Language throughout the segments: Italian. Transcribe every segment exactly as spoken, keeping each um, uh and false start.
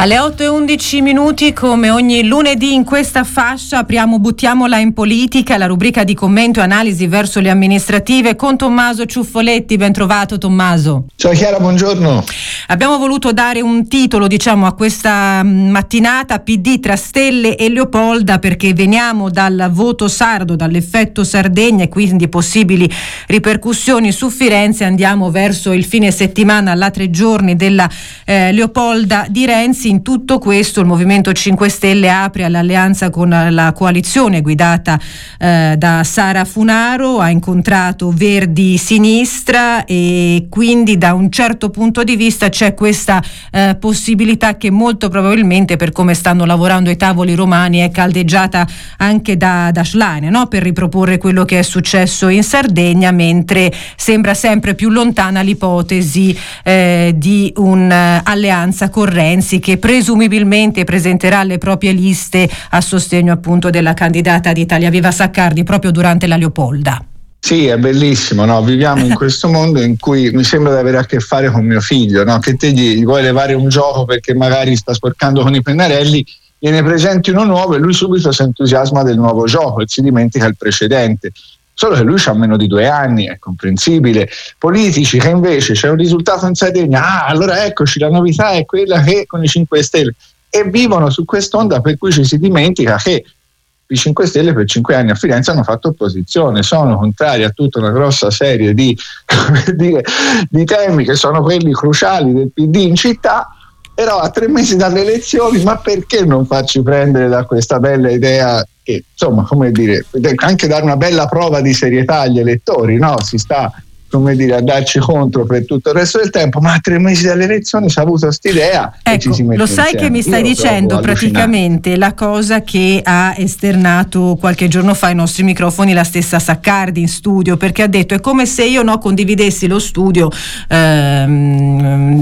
Alle otto e undici minuti, come ogni lunedì in questa fascia, apriamo Buttiamola in politica, la rubrica di commento e analisi verso le amministrative con Tommaso Ciuffoletti. Ben trovato Tommaso. Ciao Chiara, buongiorno. Abbiamo voluto dare un titolo, diciamo, a questa mattinata, P D tra Stelle e Leopolda, perché veniamo dal voto sardo, dall'effetto Sardegna e quindi possibili ripercussioni su Firenze. Andiamo verso il fine settimana, alla tre giorni della eh, Leopolda di Renzi. In tutto questo il Movimento cinque Stelle apre all'alleanza con la coalizione guidata eh, da Sara Funaro, ha incontrato Verdi Sinistra e quindi da un certo punto di vista c'è questa eh, possibilità che molto probabilmente, per come stanno lavorando i tavoli romani, è caldeggiata anche da, da Schleine, no? Per riproporre quello che è successo in Sardegna, mentre sembra sempre più lontana l'ipotesi eh, di un'alleanza con Renzi, che presumibilmente presenterà le proprie liste a sostegno appunto della candidata di Italia Viva Saccardi proprio durante la Leopolda. Sì, è bellissimo, no? Viviamo in questo mondo in cui mi sembra di avere a che fare con mio figlio, no? Che te gli vuoi levare un gioco perché magari sta sporcando con i pennarelli, gliene presenti uno nuovo e lui subito si entusiasma del nuovo gioco e si dimentica il precedente. Solo che lui ha meno di due anni, è comprensibile. Politici che invece c'è un risultato in Sardegna, ah, allora eccoci, la novità è quella che con i cinque Stelle, e vivono su quest'onda per cui ci si dimentica che i cinque Stelle per cinque anni a Firenze hanno fatto opposizione, sono contrari a tutta una grossa serie di, come dire, di temi che sono quelli cruciali del P D in città. Però a tre mesi dalle elezioni, ma perché non farci prendere da questa bella idea che, insomma, come dire, anche dare una bella prova di serietà agli elettori, no? Si sta, come dire, a darci contro per tutto il resto del tempo, ma a tre mesi dalle elezioni si è avuto quest'idea. Ecco, e ci si mette lo sai insieme. Che mi stai Io dicendo praticamente la cosa che ha esternato qualche giorno fa ai nostri microfoni la stessa Saccardi in studio, perché ha detto è come se io no condividessi lo studio ehm,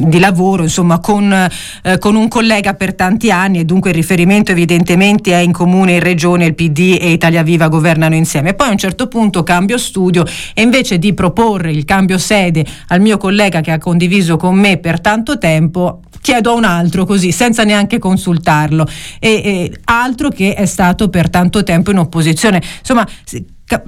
di lavoro, insomma, con, eh, con un collega per tanti anni, e dunque il riferimento evidentemente è in comune in regione, il P D e Italia Viva governano insieme, e poi a un certo punto cambio studio e invece di proporre il cambio sede al mio collega che ha condiviso con me per tanto tempo, chiedo a un altro, così, senza neanche consultarlo, e, e altro che è stato per tanto tempo in opposizione. Insomma,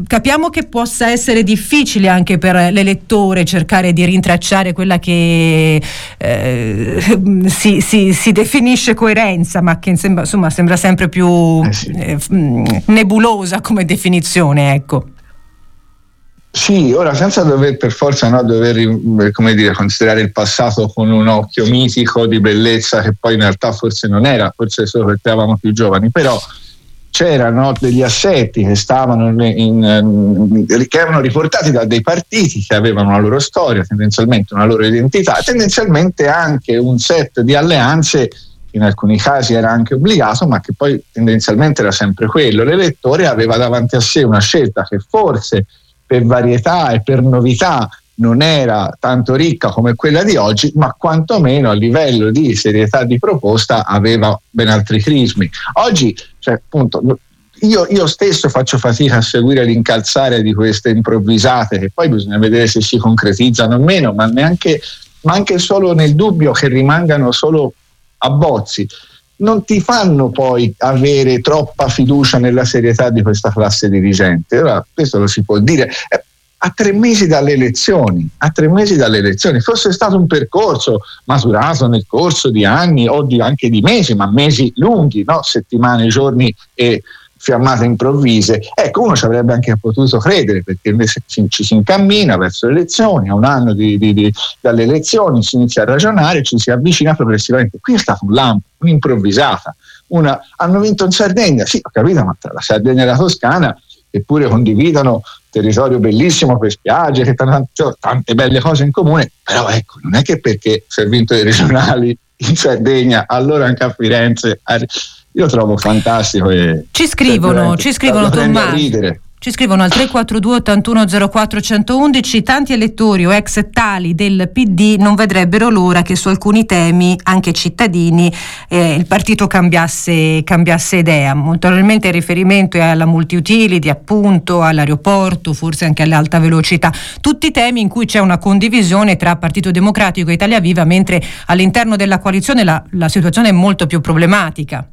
capiamo che possa essere difficile anche per l'elettore cercare di rintracciare quella che eh, si, si, si definisce coerenza, ma che sembra, insomma, sembra sempre più eh sì. eh, nebulosa come definizione, ecco. Sì, ora senza dover per forza no, dover, come dire, considerare il passato con un occhio mitico di bellezza che poi in realtà forse non era, forse solo perché eravamo più giovani, però c'erano degli assetti che stavano in, che erano riportati da dei partiti che avevano una loro storia, tendenzialmente una loro identità, tendenzialmente anche un set di alleanze che in alcuni casi era anche obbligato, ma che poi tendenzialmente era sempre quello. L'elettore aveva davanti a sé una scelta che forse per varietà e per novità non era tanto ricca come quella di oggi, ma quantomeno a livello di serietà di proposta aveva ben altri crismi. Oggi, cioè, appunto, io, io stesso faccio fatica a seguire l'incalzare di queste improvvisate, che poi bisogna vedere se si concretizzano o meno, ma neanche, ma anche solo nel dubbio che rimangano solo abbozzi. Non ti fanno poi avere troppa fiducia nella serietà di questa classe dirigente. Ora, questo lo si può dire. A tre mesi dalle elezioni, a tre mesi dalle elezioni, fosse stato un percorso maturato nel corso di anni o di, anche di mesi, ma mesi lunghi, no? Settimane, giorni e fiammate improvvise. Ecco, uno ci avrebbe anche potuto credere, perché invece ci, ci si incammina verso le elezioni, a un anno di, di, di, dalle elezioni si inizia a ragionare, ci si avvicina progressivamente. Qui è stato un lampo, un'improvvisata. Una, hanno vinto in Sardegna, sì, ho capito, ma tra la Sardegna e la Toscana, eppure condividono territorio bellissimo per spiagge, che hanno tante, tante belle cose in comune, però ecco, non è che perché si è vinto le regionali in Sardegna, allora anche a Firenze... A... Io trovo fantastico. E ci scrivono, ci scrivono Tommaso. Ci scrivono al tre quattro due otto uno zero quattro uno uno, tanti elettori o ex tali del P D non vedrebbero l'ora che su alcuni temi, anche cittadini, eh, il partito cambiasse, cambiasse idea. Molto probabilmente il riferimento è alla multiutility, appunto, all'aeroporto, forse anche all'alta velocità. Tutti temi in cui c'è una condivisione tra Partito Democratico e Italia Viva, mentre all'interno della coalizione la, la situazione è molto più problematica.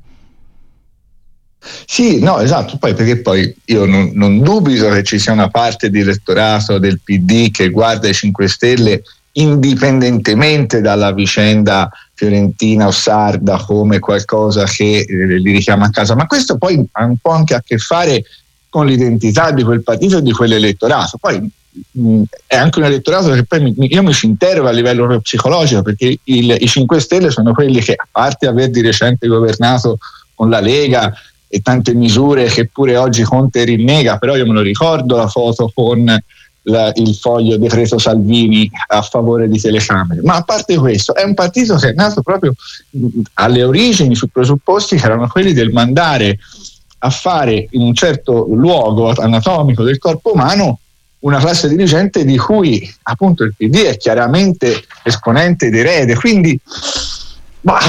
Sì, no, esatto, poi perché poi io non, non dubito che ci sia una parte di elettorato del P D che guarda i cinque Stelle indipendentemente dalla vicenda fiorentina o sarda come qualcosa che eh, li richiama a casa, ma questo poi ha un po' anche a che fare con l'identità di quel partito e di quell'elettorato. Poi mh, è anche un elettorato che poi mi, io mi ci interrogo a livello psicologico, perché il, i cinque Stelle sono quelli che, a parte aver di recente governato con la Lega e tante misure che pure oggi Conte rinnega, però io me lo ricordo la foto con la, il foglio decreto Salvini a favore di telecamere, ma a parte questo è un partito che è nato proprio alle origini su presupposti che erano quelli del mandare a fare in un certo luogo anatomico del corpo umano una classe dirigente di cui appunto il P D è chiaramente esponente ed erede, quindi bah,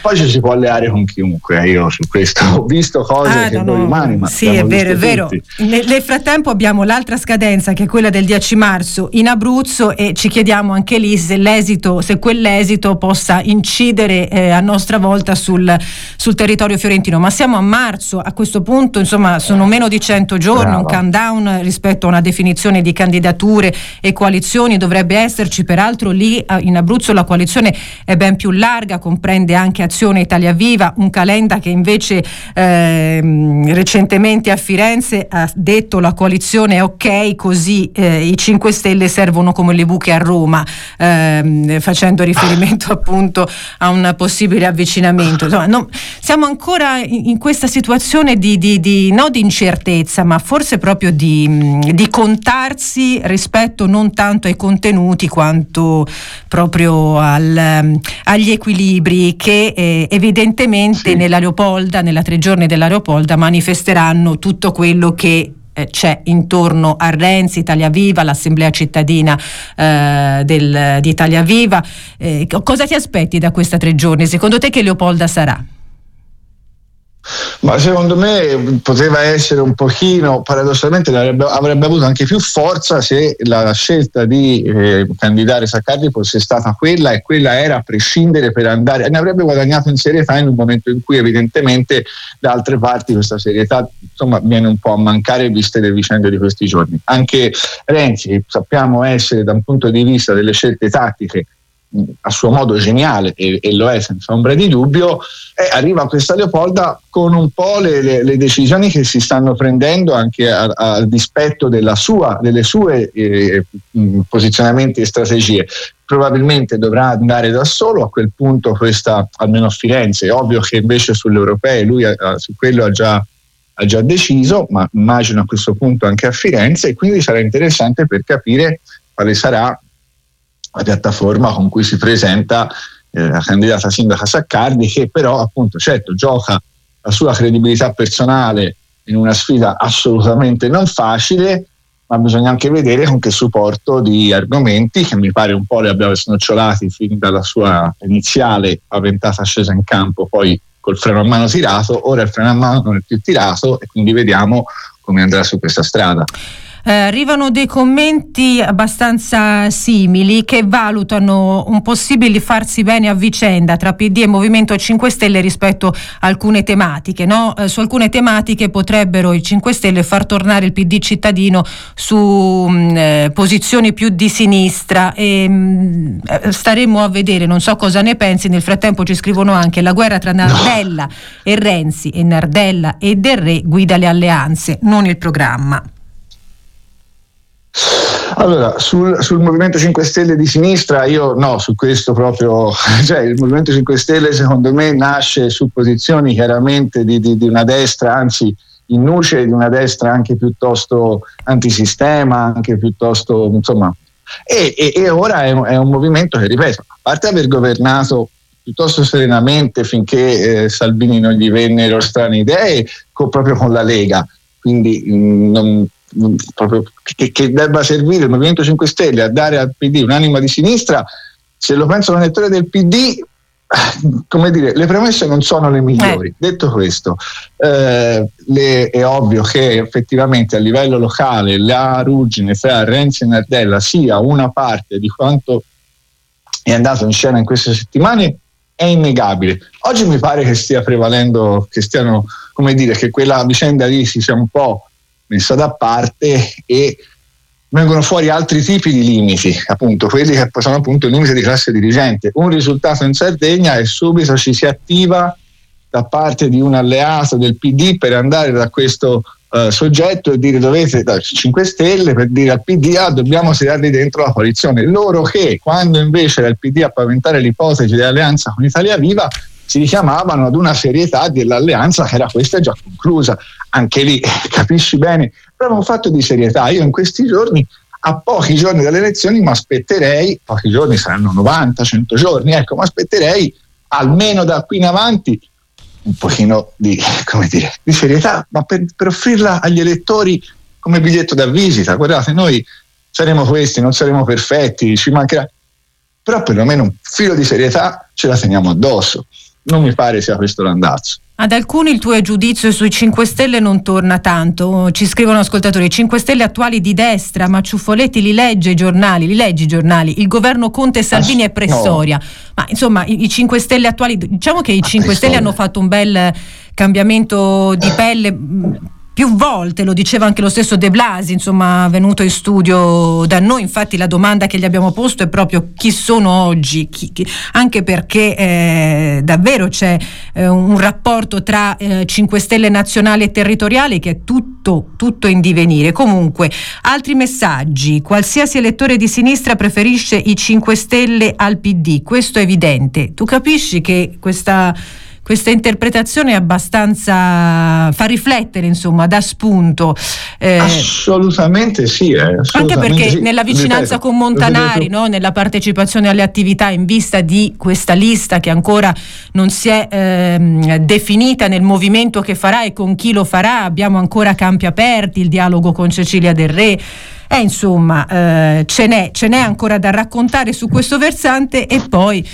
poi ci si può alleare con chiunque. Io su questo ho visto cose ah, che no, non rimane, ma sì, è vero, è vero. Nel, nel frattempo abbiamo l'altra scadenza, che è quella del dieci marzo in Abruzzo, e ci chiediamo anche lì se l'esito, se quell'esito possa incidere eh, a nostra volta sul, sul territorio fiorentino. Ma siamo a marzo, a questo punto insomma sono meno di cento giorni, Brava. Un countdown rispetto a una definizione di candidature e coalizioni dovrebbe esserci. Peraltro lì in Abruzzo la coalizione è ben più larga, con prende anche Azione Italia Viva, un Calenda che invece ehm, recentemente a Firenze ha detto la coalizione è ok così, eh, i cinque Stelle servono come le buche a Roma, ehm, facendo riferimento appunto a un possibile avvicinamento. Insomma, no, siamo ancora in, in questa situazione di, di, di, no, di incertezza, ma forse proprio di, di contarsi rispetto non tanto ai contenuti quanto proprio al, agli equilibri che eh, evidentemente sì. nella Leopolda, nella tre giorni della Leopolda manifesteranno tutto quello che eh, c'è intorno a Renzi, Italia Viva, l'assemblea cittadina eh, del, di Italia Viva. Eh, cosa ti aspetti da questa tre giorni? Secondo te che Leopolda sarà? Ma secondo me poteva essere un pochino, paradossalmente avrebbe, avrebbe avuto anche più forza se la scelta di eh, candidare Saccardi fosse stata quella, e quella era a prescindere per andare, ne avrebbe guadagnato in serietà in un momento in cui evidentemente da altre parti questa serietà insomma viene un po' a mancare viste le vicende di questi giorni. Anche Renzi sappiamo essere da un punto di vista delle scelte tattiche a suo modo geniale, e, e lo è senza ombra di dubbio, e arriva questa Leopolda con un po' le, le, le decisioni che si stanno prendendo anche a, a dispetto della sua, delle sue eh, posizionamenti e strategie. Probabilmente dovrà andare da solo a quel punto, questa, almeno a Firenze. È ovvio che invece sulle europee lui ha, su quello ha già, ha già deciso, ma immagino a questo punto anche a Firenze, e quindi sarà interessante per capire quale sarà la piattaforma con cui si presenta eh, la candidata sindaca Saccardi, che però appunto certo gioca la sua credibilità personale in una sfida assolutamente non facile, ma bisogna anche vedere con che supporto di argomenti, che mi pare un po' li abbiamo snocciolati fin dalla sua iniziale paventata ascesa in campo, poi col freno a mano tirato, ora il freno a mano non è più tirato, e quindi vediamo come andrà su questa strada. Eh, arrivano dei commenti abbastanza simili che valutano un possibile farsi bene a vicenda tra P D e Movimento cinque Stelle rispetto a alcune tematiche, no? Eh, su alcune tematiche potrebbero i cinque Stelle far tornare il P D cittadino su mh, eh, posizioni più di sinistra, e mh, staremo a vedere, non so cosa ne pensi. Nel frattempo ci scrivono anche la guerra tra Nardella no. e Renzi, e Nardella e Del Re guida le alleanze, non il programma. Allora, sul, sul Movimento cinque Stelle di sinistra, io no, su questo proprio, cioè il Movimento cinque Stelle secondo me nasce su posizioni chiaramente di, di, di una destra, anzi in nuce di una destra anche piuttosto antisistema, anche piuttosto insomma, e, e, e ora è, è un movimento che, ripeto, a parte aver governato piuttosto serenamente finché eh, Salvini non gli vennero strane idee, co, proprio con la Lega, quindi mh, non proprio che, che debba servire il Movimento cinque Stelle a dare al P D un'anima di sinistra, se lo pensa un elettore del P D, come dire, le premesse non sono le migliori. Eh. Detto questo, eh, le, è ovvio che effettivamente a livello locale la ruggine fra Renzi e Nardella sia una parte di quanto è andato in scena in queste settimane, è innegabile. Oggi mi pare che stia prevalendo, che stiano, come dire, che quella vicenda lì si sia un po' messa da parte e vengono fuori altri tipi di limiti, appunto quelli che sono appunto il limite di classe dirigente. Un risultato in Sardegna e subito ci si attiva da parte di un alleato del P D per andare da questo eh, soggetto e dire dovete darci cinque Stelle, per dire al P D ah, dobbiamo tirarli dentro la coalizione. Loro che, quando invece era il P D a paventare l'ipotesi dell'alleanza con Italia Viva, si richiamavano ad una serietà dell'alleanza che era questa già conclusa. Anche lì capisci bene, però è un fatto di serietà. Io in questi giorni, a pochi giorni dalle elezioni, mi aspetterei, pochi giorni saranno novanta cento giorni, ecco, mi aspetterei almeno da qui in avanti un pochino di, come dire, di serietà, ma per, per offrirla agli elettori come biglietto da visita. Guardate, noi saremo questi, non saremo perfetti, ci mancherà, però perlomeno un filo di serietà ce la teniamo addosso. Non mi pare sia questo l'andazzo. Ad alcuni il tuo giudizio sui cinque Stelle non torna tanto. Ci scrivono ascoltatori: cinque Stelle attuali di destra, ma Ciuffoletti li legge i giornali, li legge i giornali. Il governo Conte, Salvini e Pressoria. No. Ma insomma, i, i cinque Stelle attuali, diciamo che i cinque Stelle hanno fatto un bel cambiamento di pelle. Più volte lo diceva anche lo stesso De Blasi, insomma, venuto in studio da noi. Infatti la domanda che gli abbiamo posto è proprio chi sono oggi, chi, chi, anche perché eh, davvero c'è eh, un rapporto tra eh, cinque Stelle nazionali e territoriali che è tutto, tutto in divenire. Comunque, altri messaggi: qualsiasi elettore di sinistra preferisce i cinque Stelle al P D, questo è evidente. Tu capisci che questa... Questa interpretazione è abbastanza, fa riflettere, insomma, dà spunto. Eh, assolutamente sì. Eh, assolutamente anche perché sì. Nella vicinanza ripeto, con Montanari, no? Nella partecipazione alle attività in vista di questa lista che ancora non si è ehm, definita nel movimento che farà e con chi lo farà, abbiamo ancora campi aperti, il dialogo con Cecilia Del Re. Eh, insomma, eh, ce n'è, ce n'è ancora da raccontare su questo versante. E poi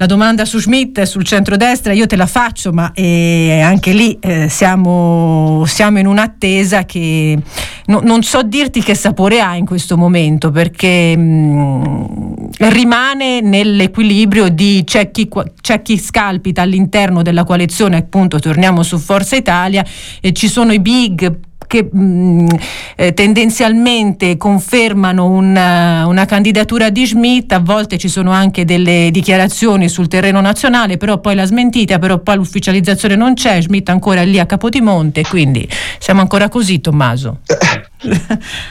la domanda su Schmidt, sul centrodestra, io te la faccio, ma eh, anche lì eh, siamo, siamo in un'attesa che no, non so dirti che sapore ha in questo momento, perché mh, rimane nell'equilibrio di c'è chi, c'è chi scalpita all'interno della coalizione, appunto torniamo su Forza Italia, e ci sono i big che mh, eh, tendenzialmente confermano una, una candidatura di Schmidt, a volte ci sono anche delle dichiarazioni sul terreno nazionale, però poi la smentita, però poi l'ufficializzazione non c'è, Schmidt ancora lì a Capodimonte, quindi siamo ancora così, Tommaso.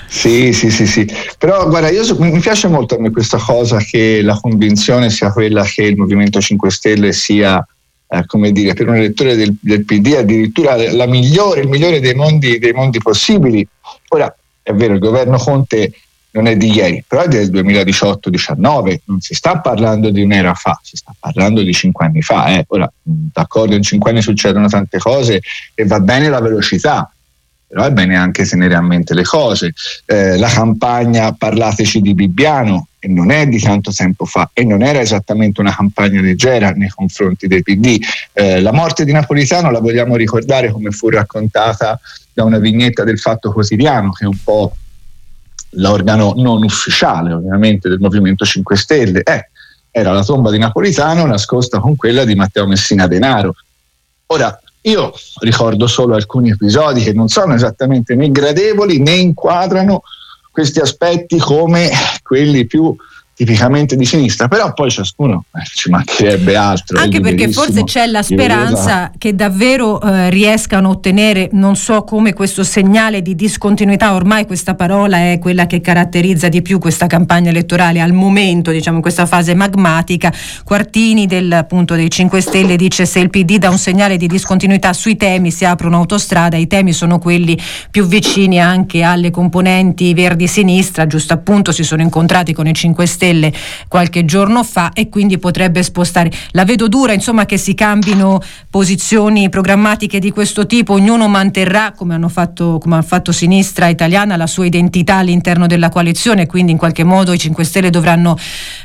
sì, sì, sì, sì. Però guarda, io, mi piace molto a me questa cosa che la convinzione sia quella che il Movimento cinque Stelle sia... Eh, come dire, per un elettore del, del P D addirittura la migliore, il migliore dei mondi, dei mondi possibili. Ora, è vero, il governo Conte non è di ieri, però è del duemiladiciotto diciannove, non si sta parlando di un'era fa, si sta parlando di cinque anni fa. Eh. Ora, d'accordo, in cinque anni succedono tante cose e va bene la velocità, però è bene anche tenere a mente le cose. Eh, la campagna parlateci di Bibbiano, e non è di tanto tempo fa, e non era esattamente una campagna leggera nei confronti dei P D. Eh, la morte di Napolitano la vogliamo ricordare come fu raccontata da una vignetta del Fatto Quotidiano, che è un po' l'organo non ufficiale ovviamente del Movimento cinque Stelle. Eh, era la tomba di Napolitano nascosta con quella di Matteo Messina Denaro. Ora, io ricordo solo alcuni episodi che non sono esattamente né gradevoli né inquadrano questi aspetti come quelli più tipicamente di sinistra, però poi ciascuno eh, ci mancherebbe altro. Anche perché forse c'è la speranza che davvero eh, riescano a ottenere, non so come, questo segnale di discontinuità. Ormai questa parola è quella che caratterizza di più questa campagna elettorale al momento, diciamo in questa fase magmatica. Quartini del, appunto, dei cinque Stelle dice: se il P D dà un segnale di discontinuità sui temi si apre un'autostrada. I temi sono quelli più vicini anche alle componenti verdi-sinistra, giusto appunto si sono incontrati con i cinque Stelle Stelle qualche giorno fa, e quindi potrebbe spostare. La vedo dura, insomma, che si cambino posizioni programmatiche di questo tipo. Ognuno manterrà, come hanno fatto come ha fatto Sinistra Italiana, la sua identità all'interno della coalizione, quindi in qualche modo i cinque Stelle dovranno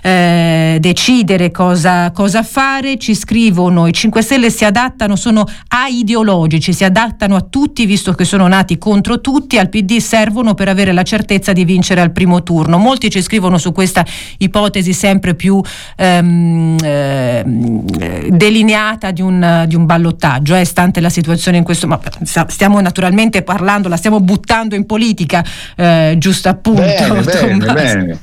eh, decidere cosa, cosa fare. Ci scrivono: i cinque Stelle si adattano, sono aideologici, si adattano a tutti visto che sono nati contro tutti, al P D servono per avere la certezza di vincere al primo turno. Molti ci scrivono su questa ipotesi sempre più ehm, eh, delineata di un, di un ballottaggio, eh, stante la situazione in questo, ma stiamo naturalmente parlando, la stiamo buttando in politica, eh, giusto appunto. Bene, bene, bene.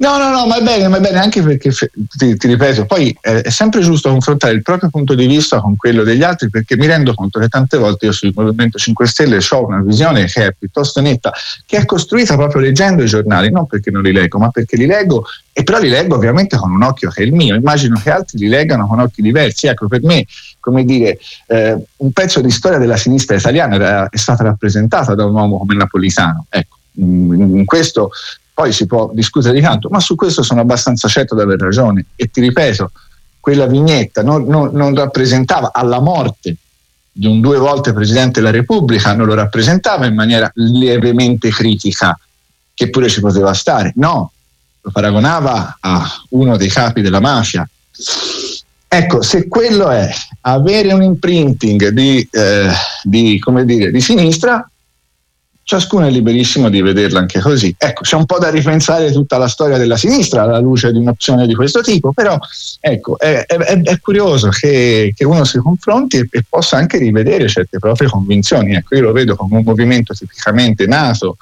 No, no, no, ma bene, ma bene, anche perché ti, ti ripeto, poi è sempre giusto confrontare il proprio punto di vista con quello degli altri, perché mi rendo conto che tante volte io sul Movimento cinque Stelle ho una visione che è piuttosto netta, che è costruita proprio leggendo i giornali, non perché non li leggo, ma perché li leggo, e però li leggo ovviamente con un occhio che è il mio, immagino che altri li leggano con occhi diversi. Ecco, per me, come dire, eh, un pezzo di storia della sinistra italiana era, è stata rappresentata da un uomo come Napolitano, ecco, in questo... Poi si può discutere di tanto, ma su questo sono abbastanza certo di aver ragione. E ti ripeto, quella vignetta non, non, non rappresentava, alla morte di un due volte Presidente della Repubblica, non lo rappresentava in maniera lievemente critica, che pure ci poteva stare. No, lo paragonava a uno dei capi della mafia. Ecco, se quello è avere un imprinting di, eh, di, come dire, di sinistra, ciascuno è liberissimo di vederla anche così. Ecco, c'è un po' da ripensare tutta la storia della sinistra alla luce di un'opzione di questo tipo, però ecco, è, è, è curioso che, che uno si confronti e, e possa anche rivedere certe proprie convinzioni. Ecco, io lo vedo come un movimento tipicamente nato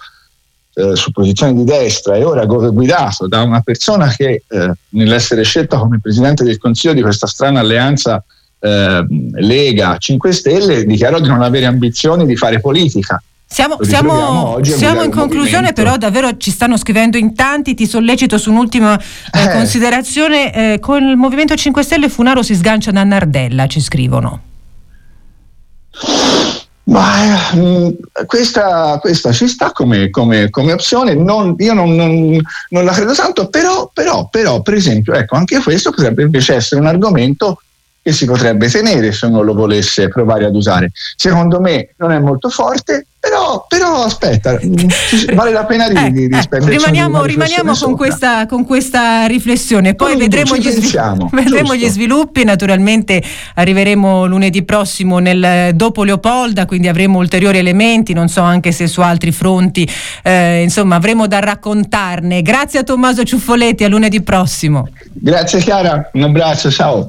eh, su posizioni di destra e ora guidato da una persona che eh, nell'essere scelta come Presidente del Consiglio di questa strana alleanza eh, Lega cinque Stelle dichiarò di non avere ambizioni di fare politica. Siamo, siamo, siamo in conclusione, però davvero ci stanno scrivendo in tanti. Ti sollecito su un'ultima eh, eh. considerazione. Eh, con il Movimento cinque Stelle Funaro si sgancia da Nardella, ci scrivono. Ma, mh, questa, questa ci sta come, come, come opzione, non, io non, non, non la credo tanto, però, però, però per esempio, ecco, anche questo potrebbe invece essere un argomento che si potrebbe tenere se uno lo volesse provare ad usare. Secondo me non è molto forte, però, però aspetta, vale la pena di, eh, di, di spendere. Rimaniamo, rimaniamo con, questa, con questa riflessione, poi Comunque, vedremo, gli, pensiamo, svil- vedremo gli sviluppi. Naturalmente arriveremo lunedì prossimo nel dopo Leopolda, quindi avremo ulteriori elementi, non so anche se su altri fronti, eh, insomma avremo da raccontarne. Grazie a Tommaso Ciuffoletti, a lunedì prossimo. Grazie Chiara, un abbraccio, ciao.